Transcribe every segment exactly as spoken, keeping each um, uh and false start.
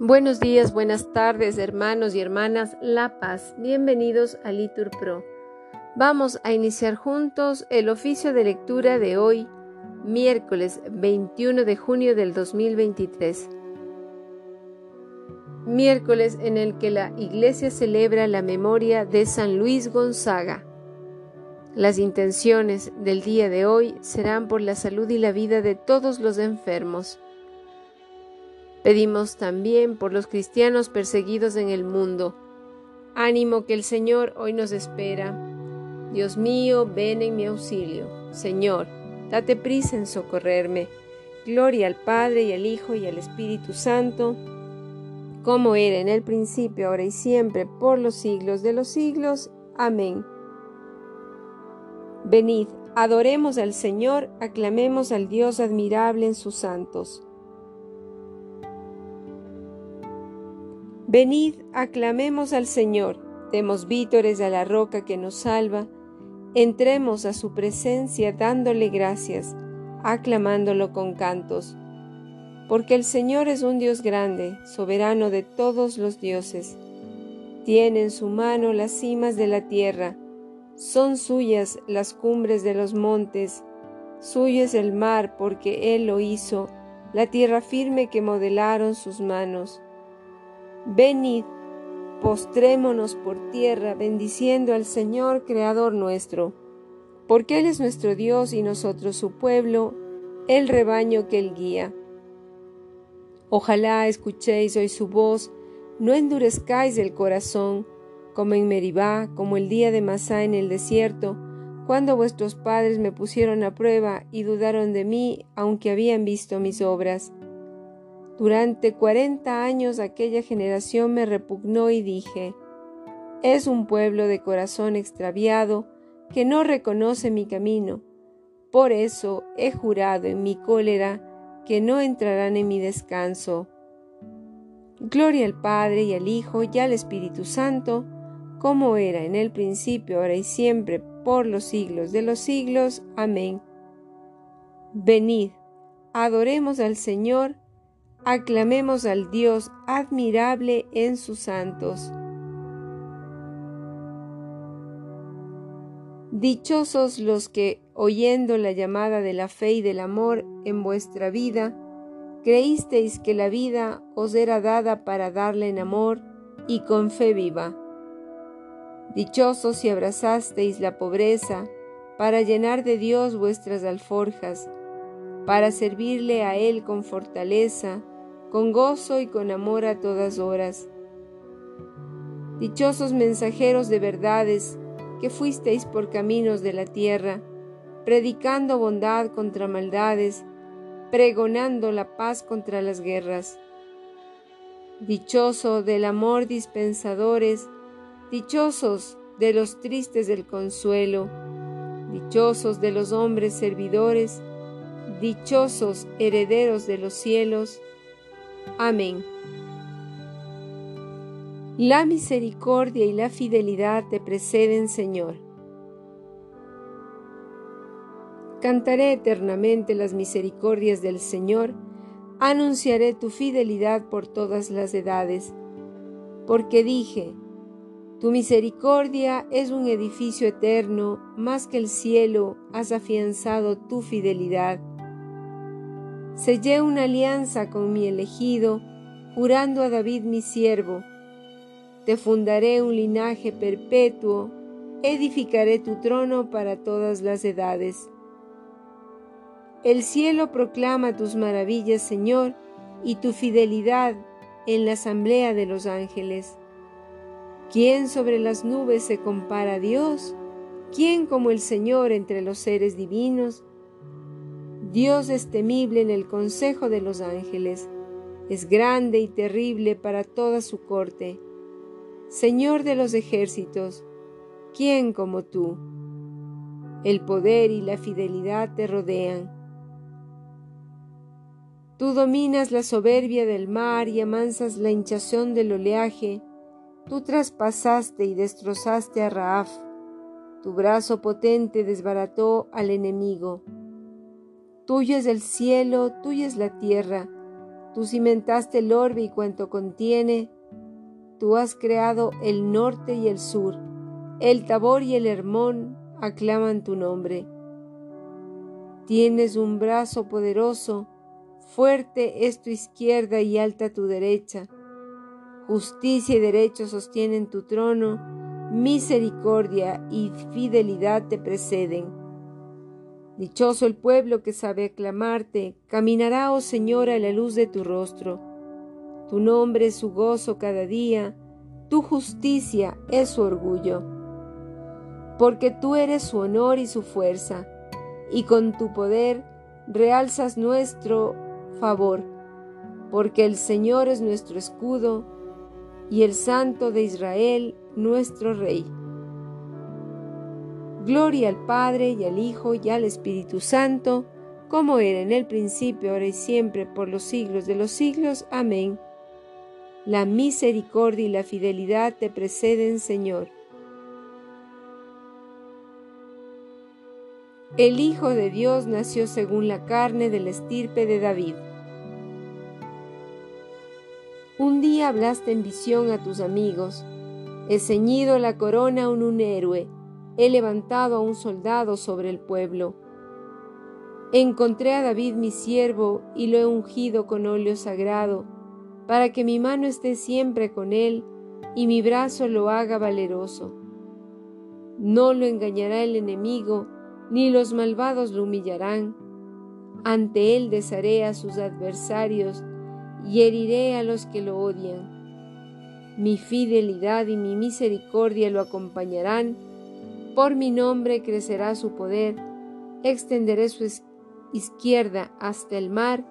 Buenos días, buenas tardes, hermanos y hermanas La Paz. Bienvenidos a LiturPro. Vamos a iniciar juntos el oficio de lectura de hoy, miércoles veintiuno de junio del dos mil veintitrés. Miércoles en el que la Iglesia celebra la memoria de San Luis Gonzaga. Las intenciones del día de hoy serán por la salud y la vida de todos los enfermos. Pedimos también por los cristianos perseguidos en el mundo. Ánimo que el Señor hoy nos espera. Dios mío, ven en mi auxilio. Señor, date prisa en socorrerme. Gloria al Padre y al Hijo y al Espíritu Santo, como era en el principio, ahora y siempre, por los siglos de los siglos. Amén. Venid, adoremos al Señor, aclamemos al Dios admirable en sus santos. Venid, aclamemos al Señor, demos vítores a la roca que nos salva, entremos a su presencia dándole gracias, aclamándolo con cantos. Porque el Señor es un Dios grande, soberano de todos los dioses. Tiene en su mano las cimas de la tierra, son suyas las cumbres de los montes, suyo es el mar porque Él lo hizo, la tierra firme que modelaron sus manos. Venid, postrémonos por tierra, bendiciendo al Señor, Creador nuestro, porque Él es nuestro Dios y nosotros su pueblo, el rebaño que Él guía. Ojalá escuchéis hoy su voz, no endurezcáis el corazón, como en Meribá, como el día de Masá en el desierto, cuando vuestros padres me pusieron a prueba y dudaron de mí, aunque habían visto mis obras. Durante cuarenta años aquella generación me repugnó y dije, «Es un pueblo de corazón extraviado que no reconoce mi camino. Por eso he jurado en mi cólera que no entrarán en mi descanso». Gloria al Padre y al Hijo y al Espíritu Santo, como era en el principio, ahora y siempre, por los siglos de los siglos. Amén. Venid, adoremos al Señor, aclamemos al Dios admirable en sus santos. Dichosos los que, oyendo la llamada de la fe y del amor en vuestra vida, creísteis que la vida os era dada para darla en amor y con fe viva. Dichosos si abrazasteis la pobreza para llenar de Dios vuestras alforjas, para servirle a Él con fortaleza, con gozo y con amor a todas horas. Dichosos mensajeros de verdades, que fuisteis por caminos de la tierra, predicando bondad contra maldades, pregonando la paz contra las guerras. Dichoso del amor dispensadores, dichosos de los tristes del consuelo, dichosos de los hombres servidores, dichosos herederos de los cielos. Amén. La misericordia y la fidelidad te preceden, Señor. Cantaré eternamente las misericordias del Señor, anunciaré tu fidelidad por todas las edades. Porque dije, tu misericordia es un edificio eterno, más que el cielo has afianzado tu fidelidad. Sellé una alianza con mi elegido, jurando a David mi siervo. Te fundaré un linaje perpetuo, edificaré tu trono para todas las edades. El cielo proclama tus maravillas, Señor, y tu fidelidad en la asamblea de los ángeles. ¿Quién sobre las nubes se compara a Dios? ¿Quién como el Señor entre los seres divinos? Dios es temible en el consejo de los ángeles, es grande y terrible para toda su corte. Señor de los ejércitos, ¿quién como tú? El poder y la fidelidad te rodean. Tú dominas la soberbia del mar y amansas la hinchazón del oleaje. Tú traspasaste y destrozaste a Raaf. Tu brazo potente desbarató al enemigo. Tuyo es el cielo, tuya es la tierra, Tú cimentaste el orbe y cuanto contiene. Tú has creado el norte y el sur. El Tabor y el Hermón aclaman tu nombre. Tienes un brazo poderoso. Fuerte es tu izquierda y alta tu derecha. Justicia y derecho sostienen tu trono. Misericordia y fidelidad te preceden. Dichoso el pueblo que sabe aclamarte, caminará, oh Señor, a la luz de tu rostro. Tu nombre es su gozo cada día, tu justicia es su orgullo. Porque tú eres su honor y su fuerza, y con tu poder realzas nuestro favor. Porque el Señor es nuestro escudo, y el Santo de Israel nuestro Rey. Gloria al Padre, y al Hijo, y al Espíritu Santo, como era en el principio, ahora y siempre, por los siglos de los siglos. Amén. La misericordia y la fidelidad te preceden, Señor. El Hijo de Dios nació según la carne de la estirpe de David. Un día hablaste en visión a tus amigos. He ceñido la corona a un, un héroe. He levantado a un soldado sobre el pueblo. Encontré a David mi siervo y lo he ungido con óleo sagrado, para que mi mano esté siempre con él y mi brazo lo haga valeroso. No lo engañará el enemigo, ni los malvados lo humillarán. Ante él desharé a sus adversarios y heriré a los que lo odian. Mi fidelidad y mi misericordia lo acompañarán. Por mi nombre crecerá su poder, extenderé su izquierda hasta el mar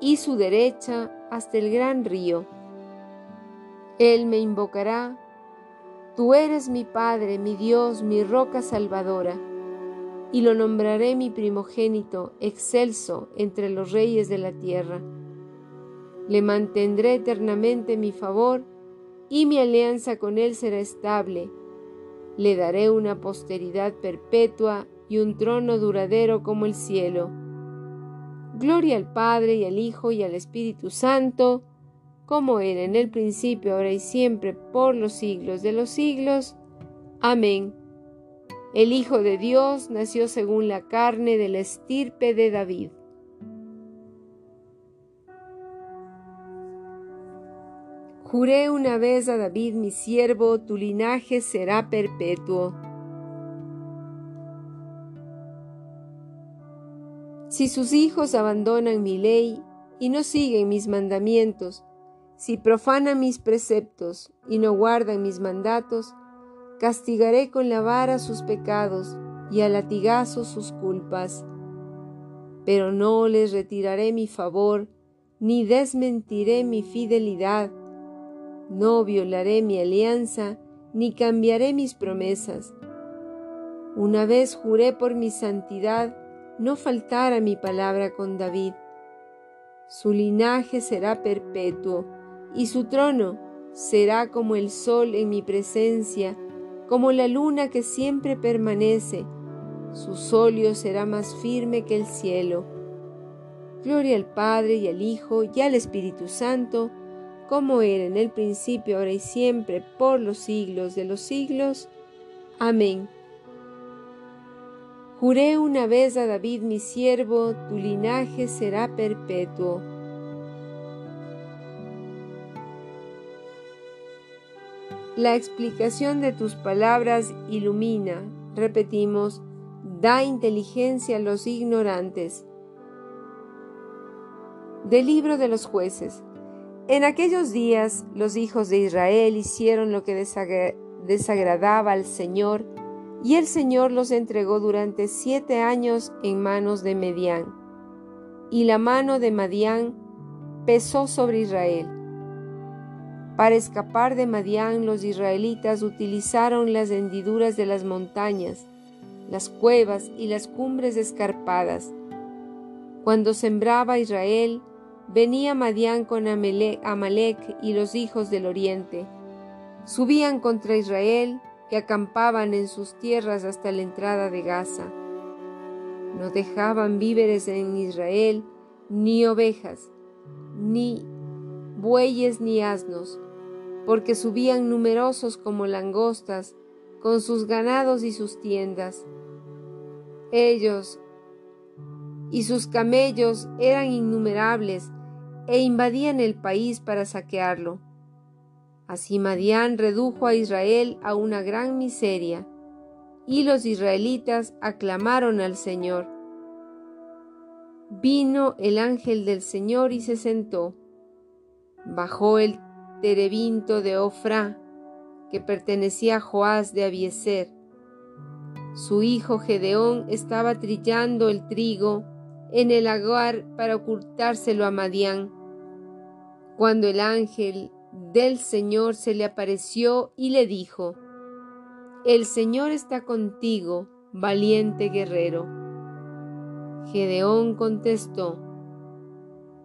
y su derecha hasta el gran río. Él me invocará, tú eres mi Padre, mi Dios, mi roca salvadora, y lo nombraré mi primogénito, excelso entre los reyes de la tierra. Le mantendré eternamente mi favor, y mi alianza con él será estable. Le daré una posteridad perpetua y un trono duradero como el cielo. Gloria al Padre, y al Hijo, y al Espíritu Santo, como era en el principio, ahora y siempre, por los siglos de los siglos. Amén. El Hijo de Dios nació según la carne de la estirpe de David. Juré una vez a David mi siervo, tu linaje será perpetuo. Si sus hijos abandonan mi ley y no siguen mis mandamientos, si profanan mis preceptos y no guardan mis mandatos, castigaré con la vara sus pecados y a latigazos sus culpas. Pero no les retiraré mi favor, ni desmentiré mi fidelidad. No violaré mi alianza, ni cambiaré mis promesas. Una vez juré por mi santidad, no faltará mi palabra con David. Su linaje será perpetuo, y su trono será como el sol en mi presencia, como la luna que siempre permanece. Su solio será más firme que el cielo. Gloria al Padre, y al Hijo, y al Espíritu Santo, como era en el principio, ahora y siempre, por los siglos de los siglos. Amén. Juré una vez a David mi siervo, tu linaje será perpetuo. La explicación de tus palabras ilumina, repetimos, da inteligencia a los ignorantes. Del libro de los Jueces. En aquellos días los hijos de Israel hicieron lo que desagra- desagradaba al Señor, y el Señor los entregó durante siete años en manos de Madián. Y la mano de Madián pesó sobre Israel. Para escapar de Madián, los israelitas utilizaron las hendiduras de las montañas, las cuevas y las cumbres escarpadas. Cuando sembraba Israel, venía Madián con Amalec y los hijos del oriente. Subían contra Israel y acampaban en sus tierras hasta la entrada de Gaza. No dejaban víveres en Israel, ni ovejas, ni bueyes ni asnos, porque subían numerosos como langostas, con sus ganados y sus tiendas. Ellos y sus camellos eran innumerables e invadían el país para saquearlo. Así Madián redujo a Israel a una gran miseria, y los israelitas aclamaron al Señor. Vino el ángel del Señor y se sentó. Bajó el terebinto de Ofra, que pertenecía a Joás de Abieser. Su hijo Gedeón estaba trillando el trigo en el agar para ocultárselo a Madián, cuando el ángel del Señor se le apareció y le dijo: «El Señor está contigo, valiente guerrero». Gedeón contestó: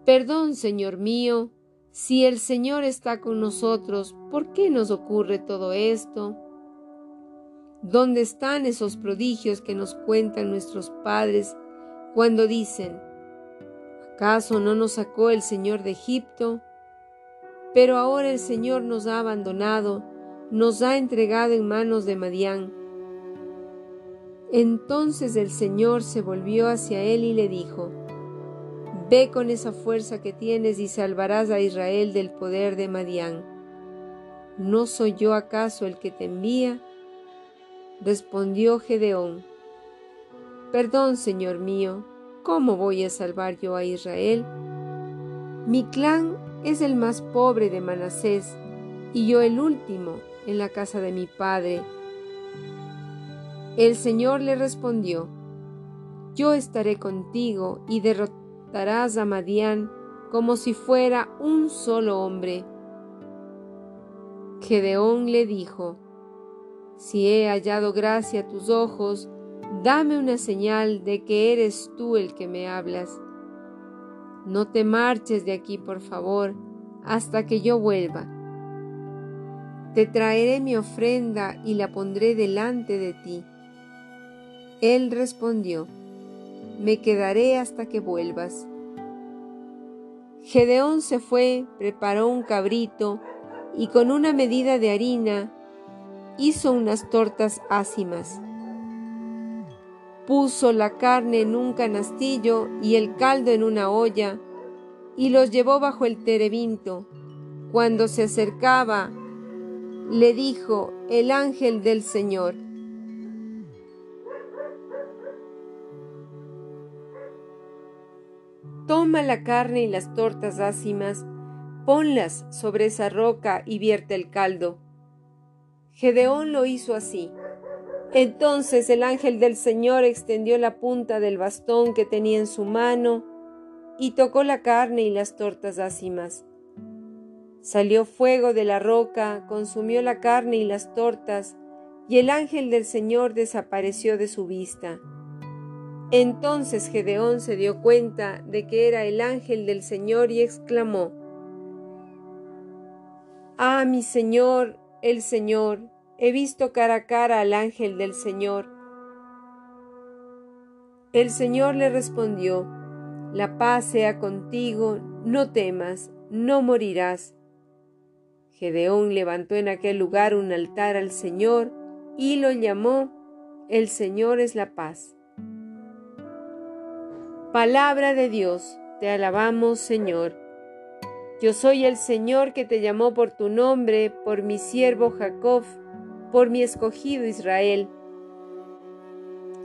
«Perdón, Señor mío, si el Señor está con nosotros, ¿por qué nos ocurre todo esto? ¿Dónde están esos prodigios que nos cuentan nuestros padres cuando dicen: ¿acaso no nos sacó el Señor de Egipto? Pero ahora el Señor nos ha abandonado, nos ha entregado en manos de Madián». Entonces el Señor se volvió hacia él y le dijo: «Ve con esa fuerza que tienes y salvarás a Israel del poder de Madián. ¿No soy yo acaso el que te envía?». Respondió Gedeón: «Perdón, Señor mío, ¿cómo voy a salvar yo a Israel? Mi clan es el más pobre de Manasés y yo el último en la casa de mi padre». El Señor le respondió: «Yo estaré contigo y derrotaré a Madián como si fuera un solo hombre». Gedeón le dijo: «Si he hallado gracia a tus ojos, dame una señal de que eres tú el que me hablas. No te marches de aquí, por favor, hasta que yo vuelva. Te traeré mi ofrenda y la pondré delante de ti». Él respondió: «Me quedaré hasta que vuelvas». Gedeón se fue, preparó un cabrito y con una medida de harina hizo unas tortas ácimas. Puso la carne en un canastillo y el caldo en una olla y los llevó bajo el terebinto. Cuando se acercaba, le dijo el ángel del Señor: «Toma la carne y las tortas ácimas, ponlas sobre esa roca y vierte el caldo». Gedeón lo hizo así. Entonces el ángel del Señor extendió la punta del bastón que tenía en su mano y tocó la carne y las tortas ácimas. Salió fuego de la roca, consumió la carne y las tortas, y el ángel del Señor desapareció de su vista. Entonces Gedeón se dio cuenta de que era el ángel del Señor y exclamó: «¡Ah, mi Señor, el Señor! He visto cara a cara al ángel del Señor». El Señor le respondió: «La paz sea contigo, no temas, no morirás». Gedeón levantó en aquel lugar un altar al Señor y lo llamó: «El Señor es la paz». Palabra de Dios, te alabamos, Señor. Yo soy el Señor que te llamó por tu nombre, por mi siervo Jacob, por mi escogido Israel.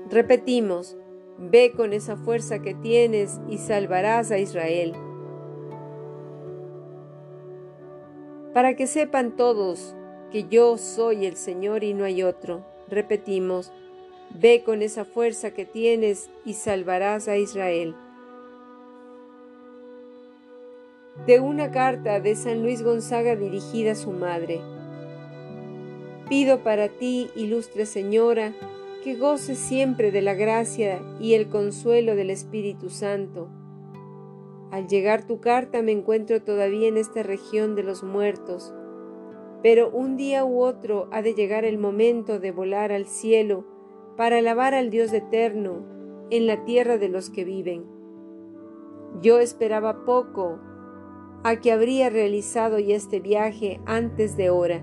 Repetimos: ve con esa fuerza que tienes y salvarás a Israel. Para que sepan todos que yo soy el Señor y no hay otro. Repetimos: ve con esa fuerza que tienes y salvarás a Israel. De una carta de San Luis Gonzaga dirigida a su madre. Pido para ti, ilustre señora, que goces siempre de la gracia y el consuelo del Espíritu Santo. Al llegar tu carta me encuentro todavía en esta región de los muertos, pero un día u otro ha de llegar el momento de volar al cielo para alabar al Dios eterno en la tierra de los que viven. Yo esperaba poco a que habría realizado ya este viaje antes de hora.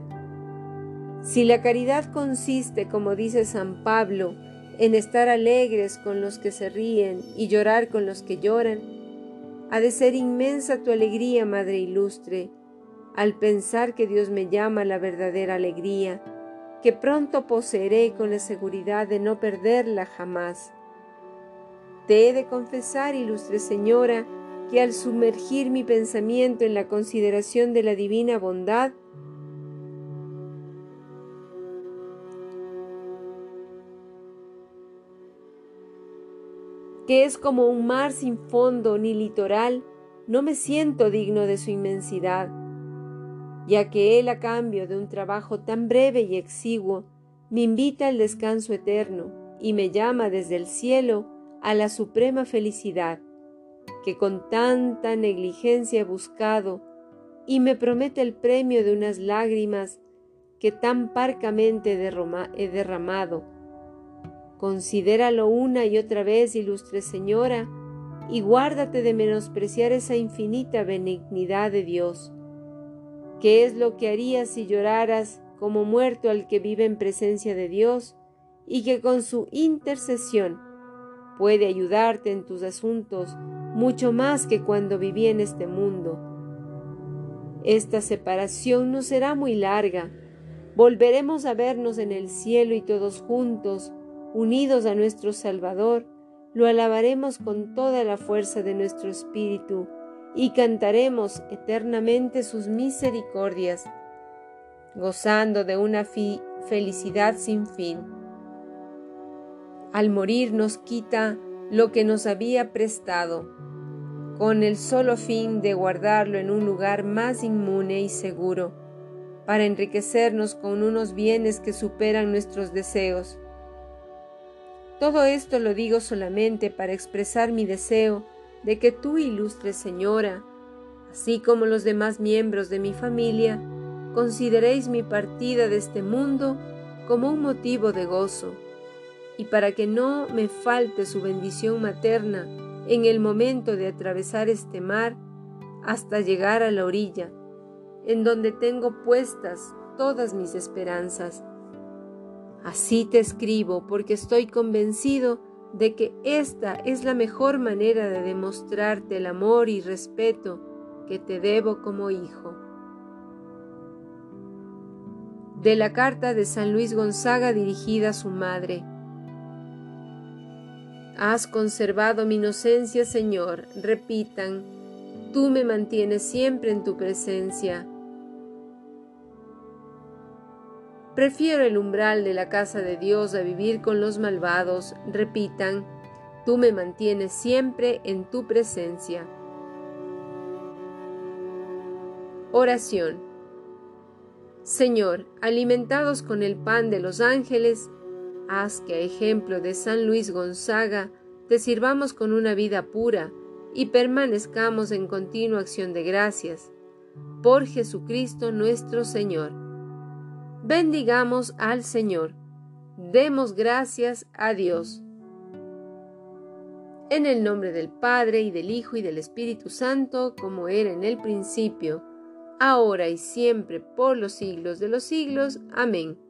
Si la caridad consiste, como dice San Pablo, en estar alegres con los que se ríen y llorar con los que lloran, ha de ser inmensa tu alegría, Madre Ilustre, al pensar que Dios me llama a la verdadera alegría, que pronto poseeré con la seguridad de no perderla jamás. Te he de confesar, Ilustre Señora, que al sumergir mi pensamiento en la consideración de la divina bondad, que es como un mar sin fondo ni litoral, no me siento digno de su inmensidad, ya que él, a cambio de un trabajo tan breve y exiguo, me invita al descanso eterno y me llama desde el cielo a la suprema felicidad, que con tanta negligencia he buscado, y me promete el premio de unas lágrimas que tan parcamente he derramado. Considéralo una y otra vez, Ilustre Señora, y guárdate de menospreciar esa infinita benignidad de Dios. ¿Qué es lo que harías si lloraras como muerto al que vive en presencia de Dios y que con su intercesión puede ayudarte en tus asuntos mucho más que cuando viví en este mundo? Esta separación no será muy larga. Volveremos a vernos en el cielo y todos juntos, unidos a nuestro Salvador, lo alabaremos con toda la fuerza de nuestro espíritu y cantaremos eternamente sus misericordias, gozando de una felicidad sin fin. Al morir nos quita lo que nos había prestado, con el solo fin de guardarlo en un lugar más inmune y seguro, para enriquecernos con unos bienes que superan nuestros deseos. Todo esto lo digo solamente para expresar mi deseo de que tú, Ilustre Señora, así como los demás miembros de mi familia, consideréis mi partida de este mundo como un motivo de gozo, y para que no me falte su bendición materna en el momento de atravesar este mar hasta llegar a la orilla, en donde tengo puestas todas mis esperanzas. Así te escribo porque estoy convencido de que esta es la mejor manera de demostrarte el amor y respeto que te debo como hijo. De la carta de San Luis Gonzaga dirigida a su madre. Has conservado mi inocencia, Señor, repitan, tú me mantienes siempre en tu presencia. Prefiero el umbral de la casa de Dios a vivir con los malvados, repitan, tú me mantienes siempre en tu presencia. Oración. Señor, alimentados con el pan de los ángeles, haz que a ejemplo de San Luis Gonzaga te sirvamos con una vida pura y permanezcamos en continua acción de gracias. Por Jesucristo nuestro Señor. Bendigamos al Señor. Demos gracias a Dios. En el nombre del Padre, y del Hijo, y del Espíritu Santo, como era en el principio, ahora y siempre, por los siglos de los siglos. Amén.